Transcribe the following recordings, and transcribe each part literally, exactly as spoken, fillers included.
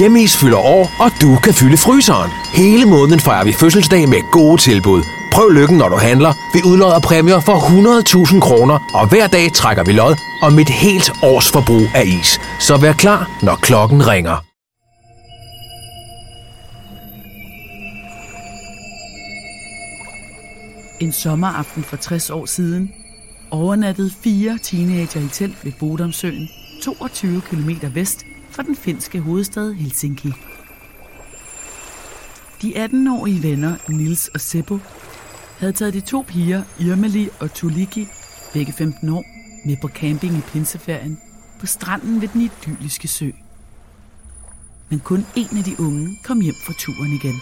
Hjemmeis fylder år, og du kan fylde fryseren. Hele måneden fejrer vi fødselsdag med gode tilbud. Prøv lykken, når du handler. Vi udlodder præmier for hundrede tusind kroner, og hver dag trækker vi lod om et helt års forbrug af is. Så vær klar, når klokken ringer. En sommeraften for tres år siden overnattede fire teenager i telt ved Bodomsøen, toogtyve kilometer vest fra den finske hovedstad Helsinki. De atten-årige venner Nils og Seppo havde taget de to piger, Irmeli og Tuulikki, begge femten år, med på camping i pinseferien på stranden ved den idylliske sø. Men kun en af de unge kom hjem fra turen igen.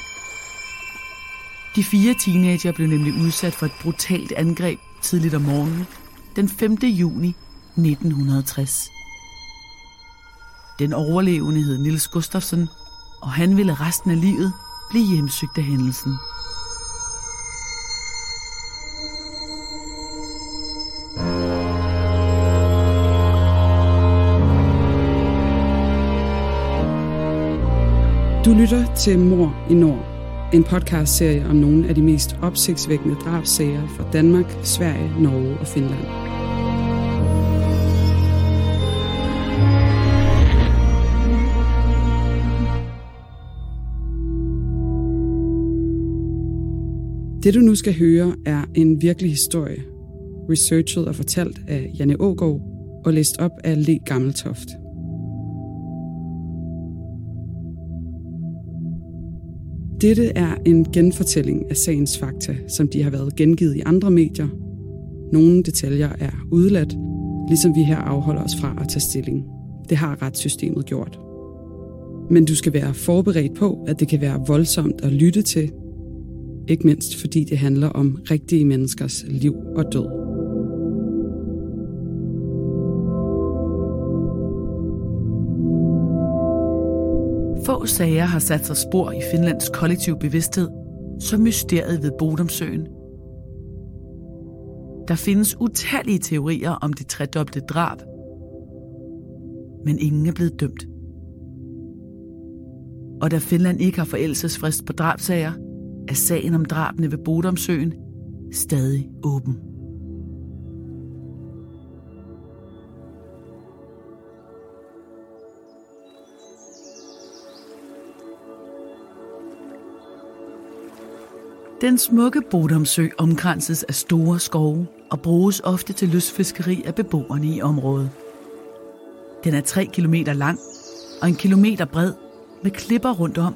De fire teenager blev nemlig udsat for et brutalt angreb tidligt om morgenen den femte juni nitten tres. Den overlevende hed Nils Gustafsson, og han ville resten af livet blive hjemsøgt af hændelsen. Du lytter til Mord i Nord, en podcastserie om nogle af de mest opsigtsvækkende drabssager fra Danmark, Sverige, Norge og Finland. Det du nu skal høre er en virkelig historie, researchet og fortalt af Janne Ågaard og læst op af Le Gammeltoft. Dette er en genfortælling af sagens fakta, som de har været gengivet i andre medier. Nogle detaljer er udeladt, ligesom vi her afholder os fra at tage stilling. Det har retssystemet gjort. Men du skal være forberedt på, at det kan være voldsomt at lytte til. Ikke mindst fordi det handler om rigtige menneskers liv og død. Få sager har sat sig spor i Finlands kollektive bevidsthed, som mysteriet ved Bodomsøen. Der findes utallige teorier om det tredobbelte drab, men ingen er blevet dømt. Og da Finland ikke har forældelsesfrist på drabsager, er sagen om drabene ved Bodomsøen stadig åben. Den smukke Bodomsø omkranses af store skove og bruges ofte til lystfiskeri af beboerne i området. Den er tre kilometer lang og en kilometer bred med klipper rundt om,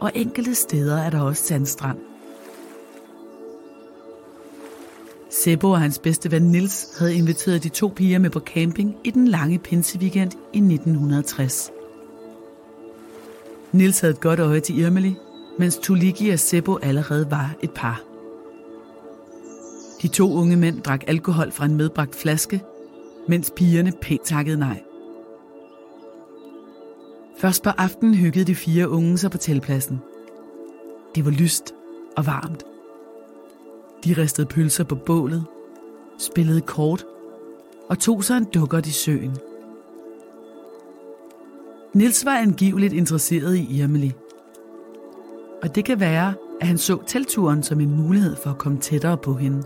og enkelte steder er der også sandstrand. Seppo og hans bedste ven Nils havde inviteret de to piger med på camping i den lange pinseweekend i nitten tres. Nils havde et godt øje til Irmeli, mens Tuulikki og Seppo allerede var et par. De to unge mænd drak alkohol fra en medbragt flaske, mens pigerne pænt takkede nej. Først på aftenen hyggede de fire unge sig på teltpladsen. Det var lyst og varmt. De ristede pølser på bålet, spillede kort og tog sig en dukkert i søen. Nils var angiveligt interesseret i Irmeli, og det kan være, at han så teltturen som en mulighed for at komme tættere på hende.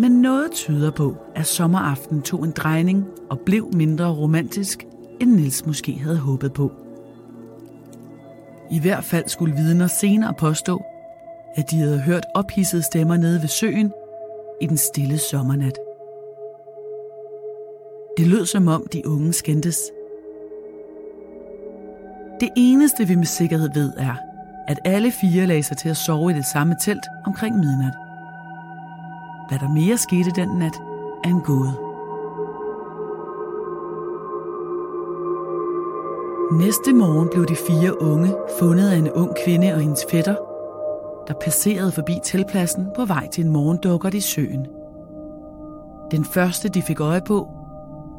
Men noget tyder på, at sommeraften tog en drejning og blev mindre romantisk, end Nils måske havde håbet på. I hvert fald skulle vidner senere påstå, at de havde hørt ophidsede stemmer nede ved søen i den stille sommernat. Det lød som om de unge skændtes. Det eneste, vi med sikkerhed ved, er, at alle fire lagde sig til at sove i det samme telt omkring midnat. Hvad der mere skete den nat, er en gåde. Næste morgen blev de fire unge fundet af en ung kvinde og hendes fætter, der passerede forbi teltpladsen på vej til en morgendukkert i søen. Den første, de fik øje på,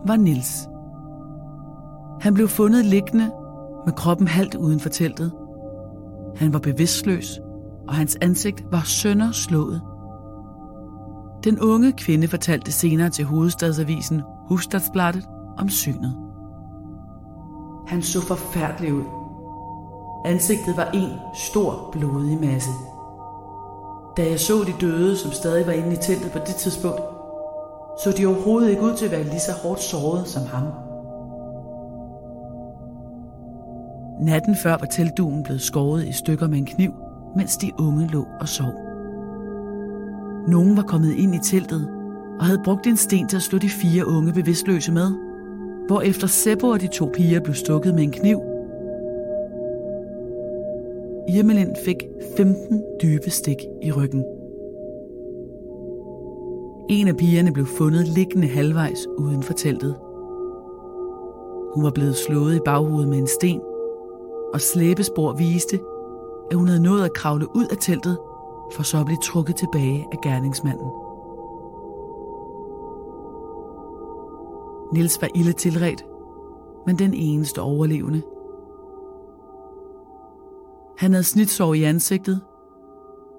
var Nils. Han blev fundet liggende med kroppen halvt uden for teltet. Han var bevidstløs, og hans ansigt var sønderslået. Den unge kvinde fortalte senere til hovedstadsavisen Hustadsblattet om synet. Han så forfærdelig ud. Ansigtet var en stor blodig masse. Da jeg så de døde, som stadig var inde i teltet på det tidspunkt, så de overhovedet ikke ud til at være lige så hårdt såret som ham. Natten før var teltdugen blevet skåret i stykker med en kniv, mens de unge lå og sov. Nogen var kommet ind i teltet og havde brugt en sten til at slå de fire unge bevidstløse med, hvorefter Seppo og de to piger blev stukket med en kniv. Irmeli fik femten dybe stik i ryggen. En af pigerne blev fundet liggende halvvejs uden for teltet. Hun var blevet slået i baghovedet med en sten, og slæbespor viste, at hun havde nået at kravle ud af teltet, for så at blive trukket tilbage af gerningsmanden. Nils var ilde tilredt, men den eneste overlevende. Han havde snitsår i ansigtet,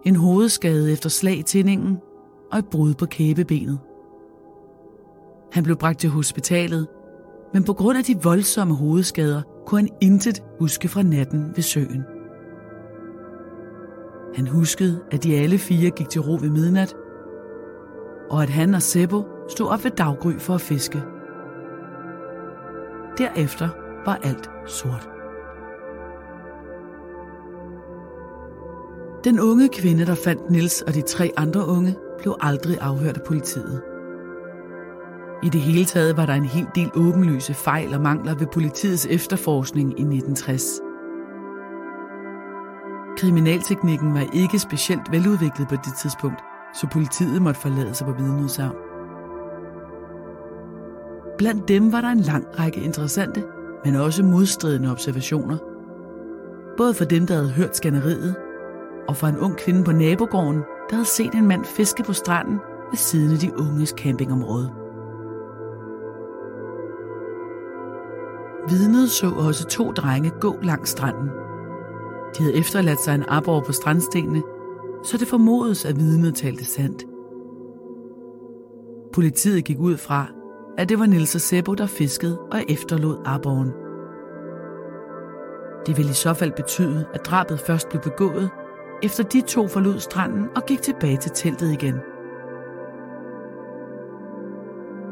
en hovedskade efter slag i tindingen og et brud på kæbebenet. Han blev bragt til hospitalet, men på grund af de voldsomme hovedskader kunne han intet huske fra natten ved søen. Han huskede, at de alle fire gik til ro ved midnat, og at han og Seppo stod op ved daggry for at fiske. Derefter var alt sort. Den unge kvinde, der fandt Nils og de tre andre unge, blev aldrig afhørt af politiet. I det hele taget var der en hel del åbenlyse fejl og mangler ved politiets efterforskning i nitten tres. Kriminalteknikken var ikke specielt veludviklet på det tidspunkt, så politiet måtte forlade sig på vidneudsagn. Blandt dem var der en lang række interessante, men også modstridende observationer. Både for dem, der havde hørt skænderiet, og for en ung kvinde på nabogården, der havde set en mand fiske på stranden ved siden af de unges campingområde. Vidnet så også to drenge gå langs stranden. De havde efterladt sig en abor på strandstenene, så det formodes, at vidnet talte sandt. Politiet gik ud fra, at det var Nils og Seppo, der fiskede og efterlod aboren. Det ville i så fald betyde, at drabet først blev begået, efter de to forlod stranden og gik tilbage til teltet igen.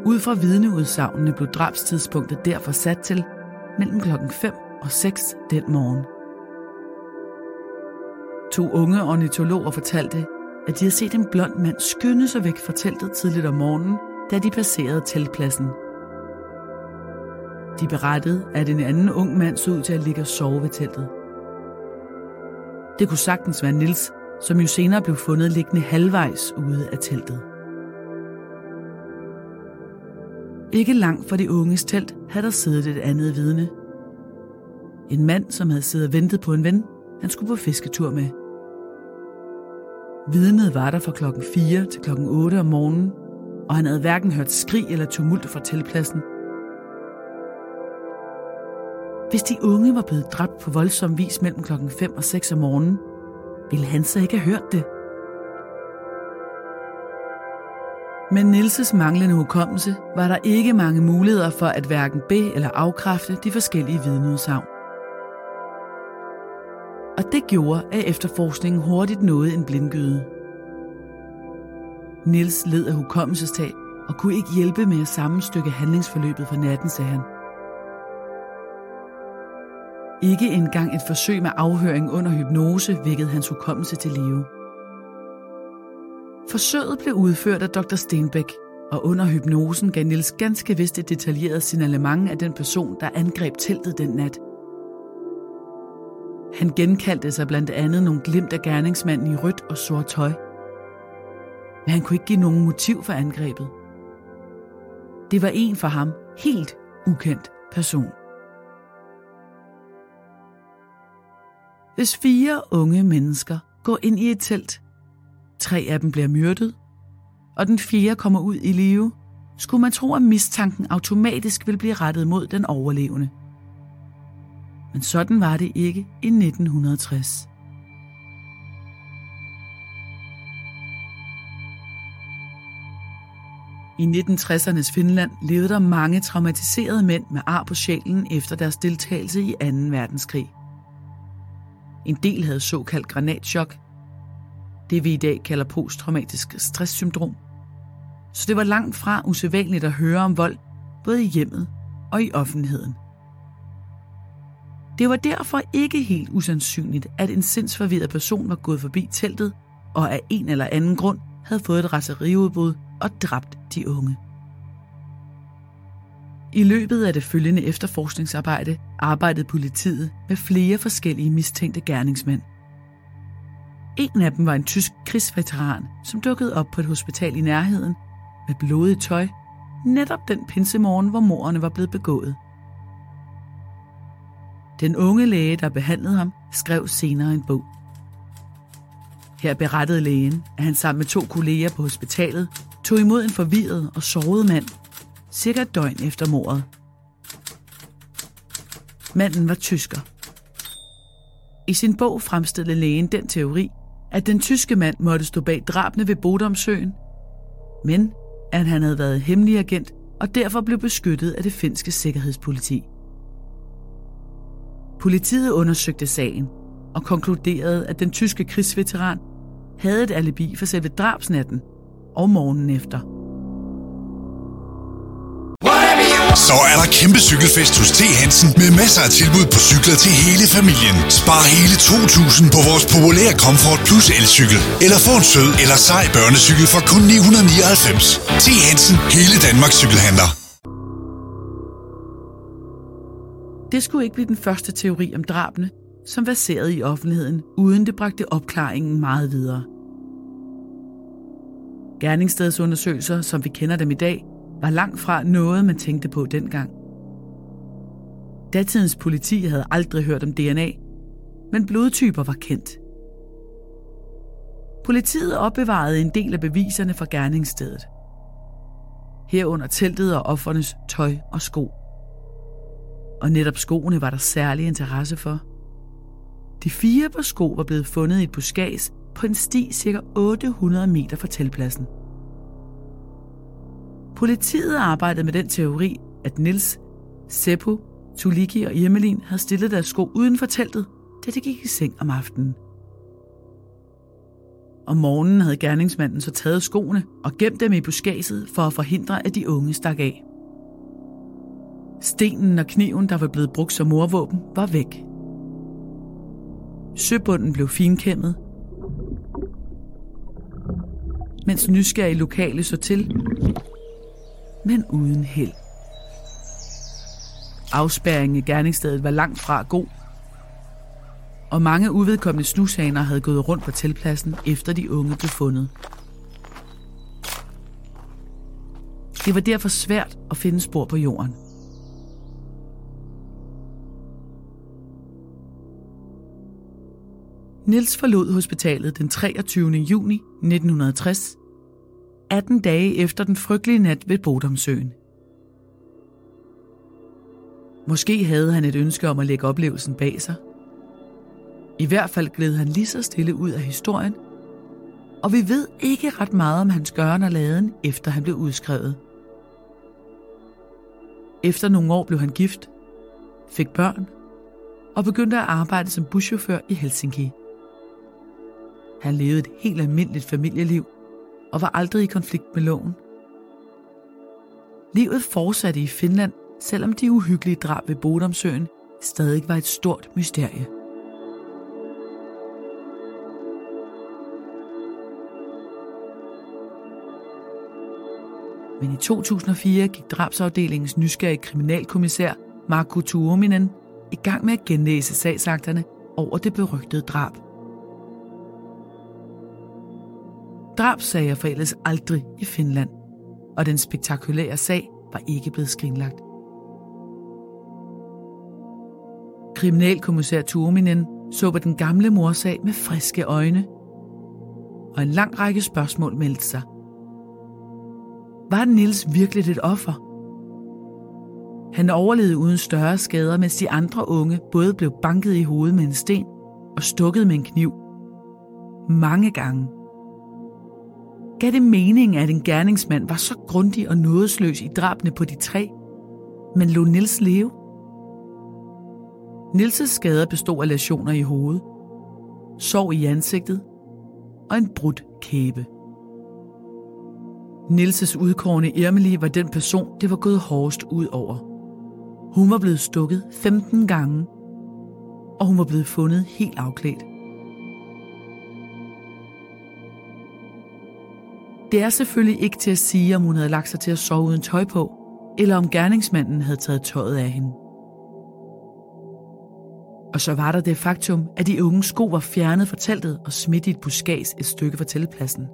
Ud fra vidneudsagnene blev drabstidspunktet derfor sat til mellem klokken fem og seks den morgen. To unge ornitologer fortalte, at de havde set en blond mand skynde sig væk fra teltet tidligt om morgenen, da de passerede teltpladsen. De berettede, at en anden ung mand så ud til at ligge og sove ved teltet. Det kunne sagtens være Nils, som jo senere blev fundet liggende halvvejs ude af teltet. Ikke langt fra de unges telt havde der siddet et andet vidne. En mand, som havde siddet og ventet på en ven, han skulle på fisketur med. Vidnet var der fra klokken fire til klokken otte om morgenen, og han havde hverken hørt skrig eller tumult fra teltpladsen. Hvis de unge var blevet dræbt på voldsom vis mellem klokken fem og seks om morgenen, ville han så ikke have hørt det. Men Nilses manglende hukommelse var der ikke mange muligheder for at hverken be- eller afkræfte de forskellige vidneudsagn. Og det gjorde, at efterforskningen hurtigt nåede en blindgyde. Nils led af hukommelsestab og kunne ikke hjælpe med at sammenstykke handlingsforløbet for natten, sagde han. Ikke engang et forsøg med afhøring under hypnose vækkede hans hukommelse til live. Forsøget blev udført af doktor Stenbæk, og under hypnosen gav Nils ganske vist et detaljeret signalement af den person, der angreb teltet den nat. Han genkaldte sig blandt andet nogle glimt af gerningsmanden i rødt og sort tøj. Men han kunne ikke give nogen motiv for angrebet. Det var en for ham helt ukendt person. Hvis fire unge mennesker går ind i et telt, tre af dem bliver myrdet, og den fjerde kommer ud i live, skulle man tro, at mistanken automatisk vil blive rettet mod den overlevende. Men sådan var det ikke i nitten tres. I I nitten tressernes Finland levede der mange traumatiserede mænd med ar på sjælen efter deres deltagelse i anden verdenskrig. En del havde såkaldt granatschok, det vi i dag kalder posttraumatisk stresssyndrom. Så det var langt fra usædvanligt at høre om vold, både i hjemmet og i offentligheden. Det var derfor ikke helt usandsynligt, at en sindsforvirret person var gået forbi teltet og af en eller anden grund havde fået et raseriudbrud og dræbt de unge. I løbet af det følgende efterforskningsarbejde arbejdede politiet med flere forskellige mistænkte gerningsmænd. En af dem var en tysk krigsveteran, som dukkede op på et hospital i nærheden med blodigt tøj, netop den pinsemorgen, hvor mordene var blevet begået. Den unge læge, der behandlede ham, skrev senere en bog. Her berettede lægen, at han sammen med to kolleger på hospitalet tog imod en forvirret og såret mand, cirka et døgn efter mordet. Manden var tysker. I sin bog fremstillede lægen den teori, at den tyske mand måtte stå bag drabene ved Bodomsøen, men at han havde været hemmelig agent og derfor blev beskyttet af det finske sikkerhedspoliti. Politiet undersøgte sagen og konkluderede, at den tyske krigsveteran havde et alibi for selve drabsnatten og morgenen efter. Så er der kæmpe cykelfest hos T. Hansen med masser af tilbud på cykler til hele familien. Spar hele to tusind på vores populære Comfort Plus elcykel. Eller få en sød eller sej børnecykel for kun ni hundrede nioghalvfems. T. Hansen, hele Danmarks cykelhandler. Det skulle ikke blive den første teori om drabene, som verserede i offentligheden, uden det bragte opklaringen meget videre. Gerningsstedsundersøgelser, som vi kender dem i dag, var langt fra noget, man tænkte på dengang. Datidens politi havde aldrig hørt om D N A, men blodtyper var kendt. Politiet opbevarede en del af beviserne fra gerningsstedet. Herunder teltet og offernes tøj og sko. Og netop skoene var der særlig interesse for. De fire par sko var blevet fundet i et buskads på en sti cirka otte hundrede meter fra teltpladsen. Politiet arbejdede med den teori, at Nils, Seppo, Tuulikki og Irmeli havde stillet deres sko uden for teltet, da de gik i seng om aftenen. Om morgenen havde gerningsmanden så taget skoene og gemt dem i buskadset for at forhindre, at de unge stak af. Stenen og kniven, der var blevet brugt som mordvåben, var væk. Søbunden blev finkæmmet, mens nysgerrige lokale så til, men uden held. Afspærringen i gerningsstedet var langt fra god, og mange uvedkommende snushaner havde gået rundt på teltpladsen, efter de unge blev fundet. Det var derfor svært at finde spor på jorden. Nils forlod hospitalet den treogtyvende juni nitten tres, atten dage efter den frygtelige nat ved Bodomsøen. Måske havde han et ønske om at lægge oplevelsen bag sig. I hvert fald gled han lige så stille ud af historien, og vi ved ikke ret meget om hans gøren og laden, efter han blev udskrevet. Efter nogle år blev han gift, fik børn og begyndte at arbejde som buschauffør i Helsinki. Han levede et helt almindeligt familieliv og var aldrig i konflikt med loven. Livet fortsatte i Finland, selvom de uhyggelige drab ved Bodomsøen stadig var et stort mysterie. Men i to tusind og fire gik drabsafdelingens nysgerrige kriminalkommissær Marco Turminen i gang med at genlæse sagsakterne over det berygtede drab. Drabssager forældes aldrig i Finland, og den spektakulære sag var ikke blevet skrinlagt. Kriminalkommissær Tuominen så på den gamle mordsag med friske øjne, og en lang række spørgsmål meldte sig. Var Nils virkelig et offer? Han overlevede uden større skader, mens de andre unge både blev banket i hovedet med en sten og stukket med en kniv. Mange gange. Gav det mening, at en gerningsmand var så grundig og nådesløs i drabene på de tre, men lod Nils leve? Nils' skader bestod af læsioner i hovedet, sår i ansigtet og en brudt kæbe. Nils' udkårne Irmeli var den person, det var gået hårdest ud over. Hun var blevet stukket femten gange, og hun var blevet fundet helt afklædt. Det er selvfølgelig ikke til at sige, om hun havde lagt sig til at sove uden tøj på, eller om gerningsmanden havde taget tøjet af hende. Og så var der det faktum, at de unge sko var fjernet fra teltet og smidt i et buskads et stykke fra teltpladsen.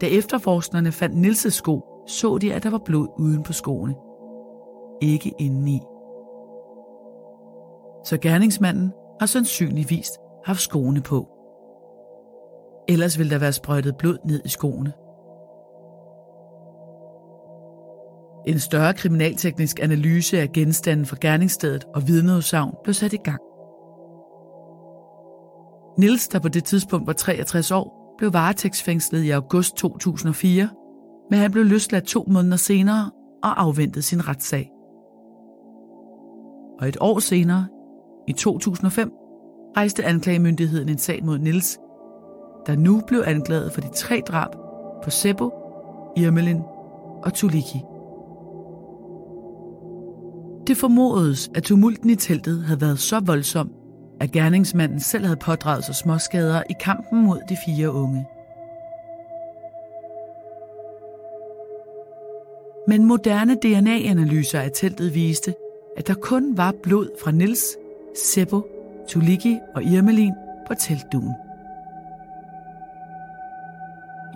Da efterforskerne fandt Nils' sko, så de, at der var blod uden på skoene. Ikke indeni. Så gerningsmanden har sandsynligvis haft skoene på. Ellers ville der være sprøjtet blod ned i skoene. En større kriminalteknisk analyse af genstanden fra gerningsstedet og vidneudsagn blev sat i gang. Nils, der på det tidspunkt var treogtres år, blev varetægtsfængslet i august to tusind og fire, men han blev løsladt to måneder senere og afventede sin retssag. Og et år senere, i to tusind og fem, rejste anklagemyndigheden en sag mod Nils, der nu blev anklaget for de tre drab på Seppo, Irmelin og Tuulikki. Det formodes, at tumulten i teltet havde været så voldsom, at gerningsmanden selv havde pådraget sig småskader i kampen mod de fire unge. Men moderne D N A-analyser af teltet viste, at der kun var blod fra Nils, Seppo, Tuulikki og Irmelin på teltdugen.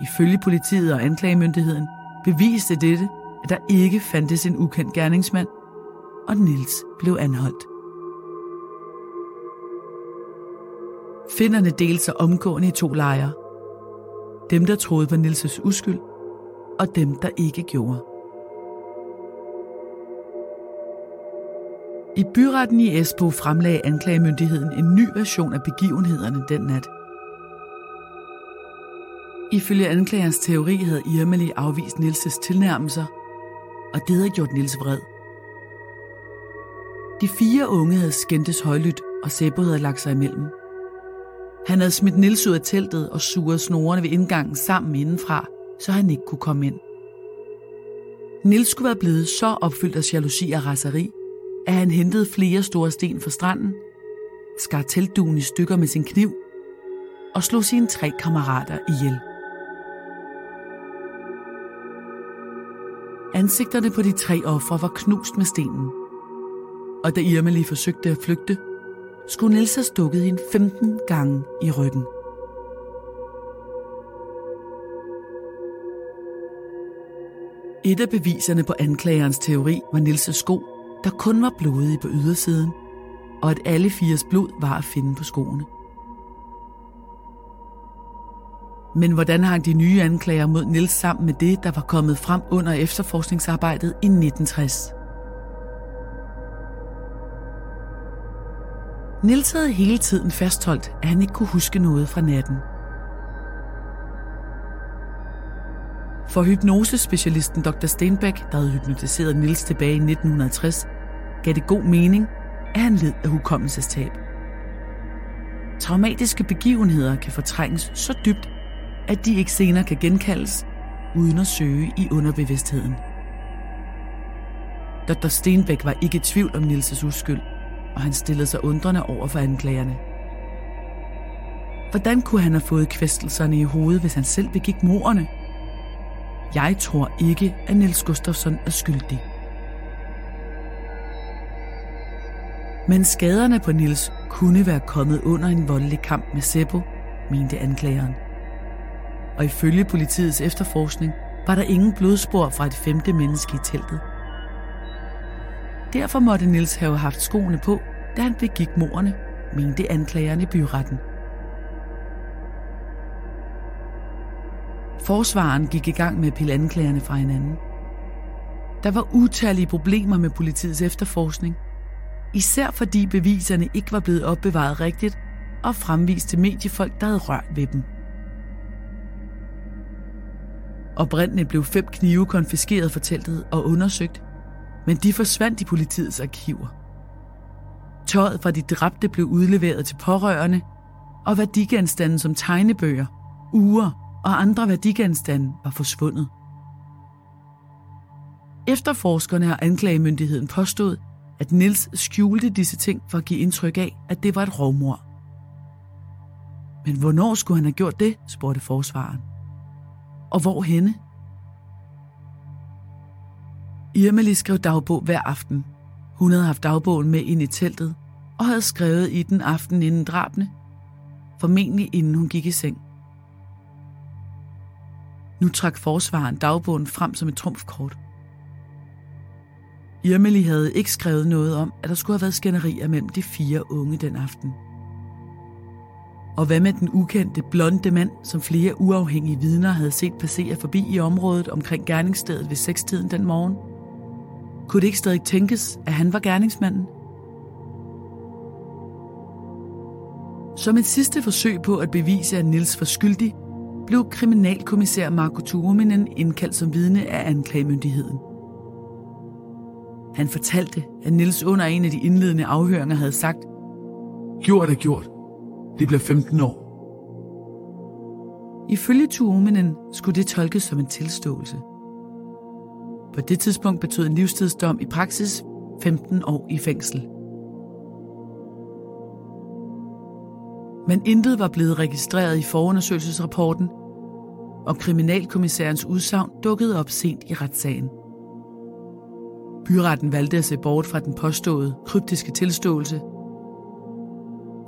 Ifølge politiet og anklagemyndigheden beviste dette, at der ikke fandtes en ukendt gerningsmand, og Nils blev anholdt. Finderne delte sig omgående i to lejre. Dem, der troede på Nils' uskyld, og dem, der ikke gjorde. I byretten i Esbo fremlagde anklagemyndigheden en ny version af begivenhederne den nat. Ifølge anklagerens teori havde Irmeli afvist Nils' tilnærmelser, og det havde gjort Nils vred. De fire unge havde skændtes højlydt, og Seppo havde lagt sig imellem. Han havde smidt Nils ud af teltet og suret snorene ved indgangen sammen indenfra, så han ikke kunne komme ind. Nils skulle være blevet så opfyldt af jalousi og raseri, at han hentede flere store sten fra stranden, skar teltdugen i stykker med sin kniv og slog sine tre kammerater ihjel. Ansigterne på de tre ofre var knust med stenen, og da Irmeli forsøgte at flygte, skulle Nils have stukket hende femten gange i ryggen. Et af beviserne på anklagerens teori var Nils' sko, der kun var blodige på ydersiden, og at alle fires blod var at finde på skoene. Men hvordan hang de nye anklager mod Nils sammen med det, der var kommet frem under efterforskningsarbejdet i nitten tres? Nils havde hele tiden fastholdt, at han ikke kunne huske noget fra natten. For hypnosespecialisten doktor Stenbæk, der havde hypnotiseret Nils tilbage i nitten tres, gav det god mening, at han led af hukommelsestab. Traumatiske begivenheder kan fortrænges så dybt, at de ikke senere kan genkaldes, uden at søge i underbevidstheden. doktor Stenbæk var ikke i tvivl om Nils' uskyld, og han stillede sig undrende over for anklagerne. Hvordan kunne han have fået kvæstelserne i hovedet, hvis han selv begik mordene? Jeg tror ikke, at Nils Gustafsson er skyldig. Men skaderne på Nils kunne være kommet under en voldelig kamp med Seppo, mente anklageren. Og ifølge politiets efterforskning var der ingen blodspor fra et femte menneske i teltet. Derfor måtte Nils have haft skoene på, da han begik mordene, mente anklageren i byretten. Forsvareren gik i gang med at pille anklagerne fra hinanden. Der var utallige problemer med politiets efterforskning, især fordi beviserne ikke var blevet opbevaret rigtigt og fremvist til mediefolk, der havde rørt ved dem. Oprindeligt blev fem knive konfiskeret for teltet og undersøgt, men de forsvandt i politiets arkiver. Tøjet fra de dræbte blev udleveret til pårørende, og værdigenstande som tegnebøger, ure og andre værdigenstande var forsvundet. Efterforskerne og anklagemyndigheden påstod, at Nils skjulte disse ting for at give indtryk af, at det var et rovmord. Men hvornår skulle han have gjort det, spurgte forsvareren. Og hvorhenne? Irmeli skrev dagbog hver aften. Hun havde haft dagbogen med ind i teltet, og havde skrevet i den aften inden drabene, formentlig inden hun gik i seng. Nu trak forsvareren dagbogen frem som et trumfkort. Irmeli havde ikke skrevet noget om, at der skulle have været skænderier mellem de fire unge den aften. Og hvad med den ukendte, blonde mand, som flere uafhængige vidner havde set passere forbi i området omkring gerningsstedet ved sekstiden den morgen? Kunne det ikke stadig tænkes, at han var gerningsmanden? Som et sidste forsøg på at bevise, at Nils var skyldig, blev kriminalkommissær Marco Turminen indkaldt som vidne af anklagemyndigheden. Han fortalte, at Nils under en af de indledende afhøringer havde sagt: "Gjort er gjort. Det bliver femten år. Ifølge Turminen skulle det tolkes som en tilståelse. På det tidspunkt betød en livstidsdom i praksis femten år i fængsel. Men intet var blevet registreret i forundersøgelsesrapporten, og kriminalkommissærens udsagn dukkede op sent i retssagen. Byretten valgte at se bort fra den påståede kryptiske tilståelse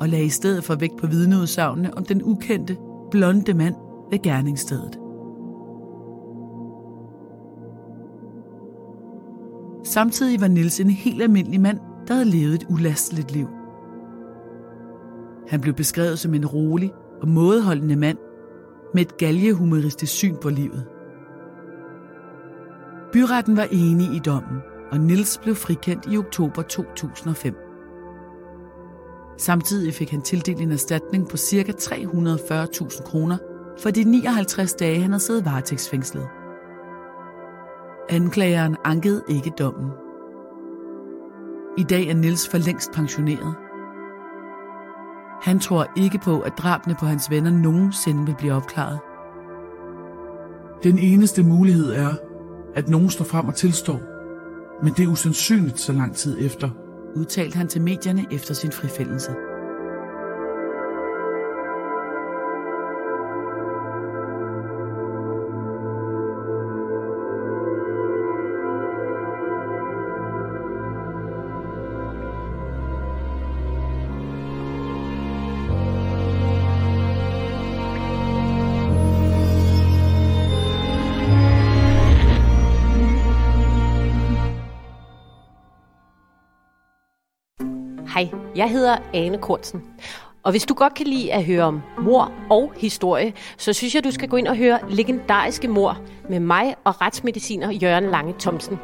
og lagde i stedet for vægt på vidneudsagnene om den ukendte, blonde mand ved gerningsstedet. Samtidig var Nils en helt almindelig mand, der havde levet et ulasteligt liv. Han blev beskrevet som en rolig og mådeholdende mand med et galgehumoristisk syn på livet. Byretten var enig i dommen, og Nils blev frikendt i oktober to tusind og fem. Samtidig fik han tildelt en erstatning på ca. tre hundrede og fyrre tusind kroner for de nioghalvtreds dage, han havde siddet varetægtsfængslet. Anklageren ankede ikke dommen. I dag er Nils for længst pensioneret. Han tror ikke på, at drabene på hans venner nogensinde vil blive opklaret. Den eneste mulighed er, at nogen står frem og tilstår, men det er usandsynligt så lang tid efter, udtalte han til medierne efter sin frifindelse. Hej, jeg hedder Ane Kornsen, og hvis du godt kan lide at høre om mord og historie, så synes jeg, du skal gå ind og høre Legendariske Mor med mig og retsmediciner Jørgen Lange Thomsen.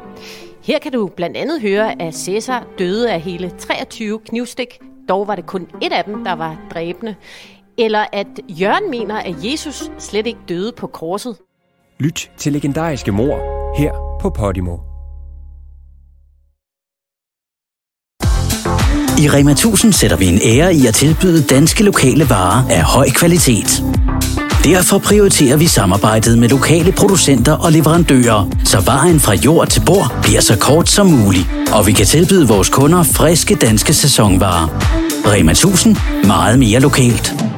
Her kan du blandt andet høre, at Cæsar døde af hele treogtyve knivstik, dog var det kun et af dem, der var dræbende, eller at Jørgen mener, at Jesus slet ikke døde på korset. Lyt til Legendariske Mor her på Podimo. I Rema tusind sætter vi en ære i at tilbyde danske lokale varer af høj kvalitet. Derfor prioriterer vi samarbejdet med lokale producenter og leverandører, så vejen fra jord til bord bliver så kort som muligt, og vi kan tilbyde vores kunder friske danske sæsonvarer. Rema tusind. Meget mere lokalt.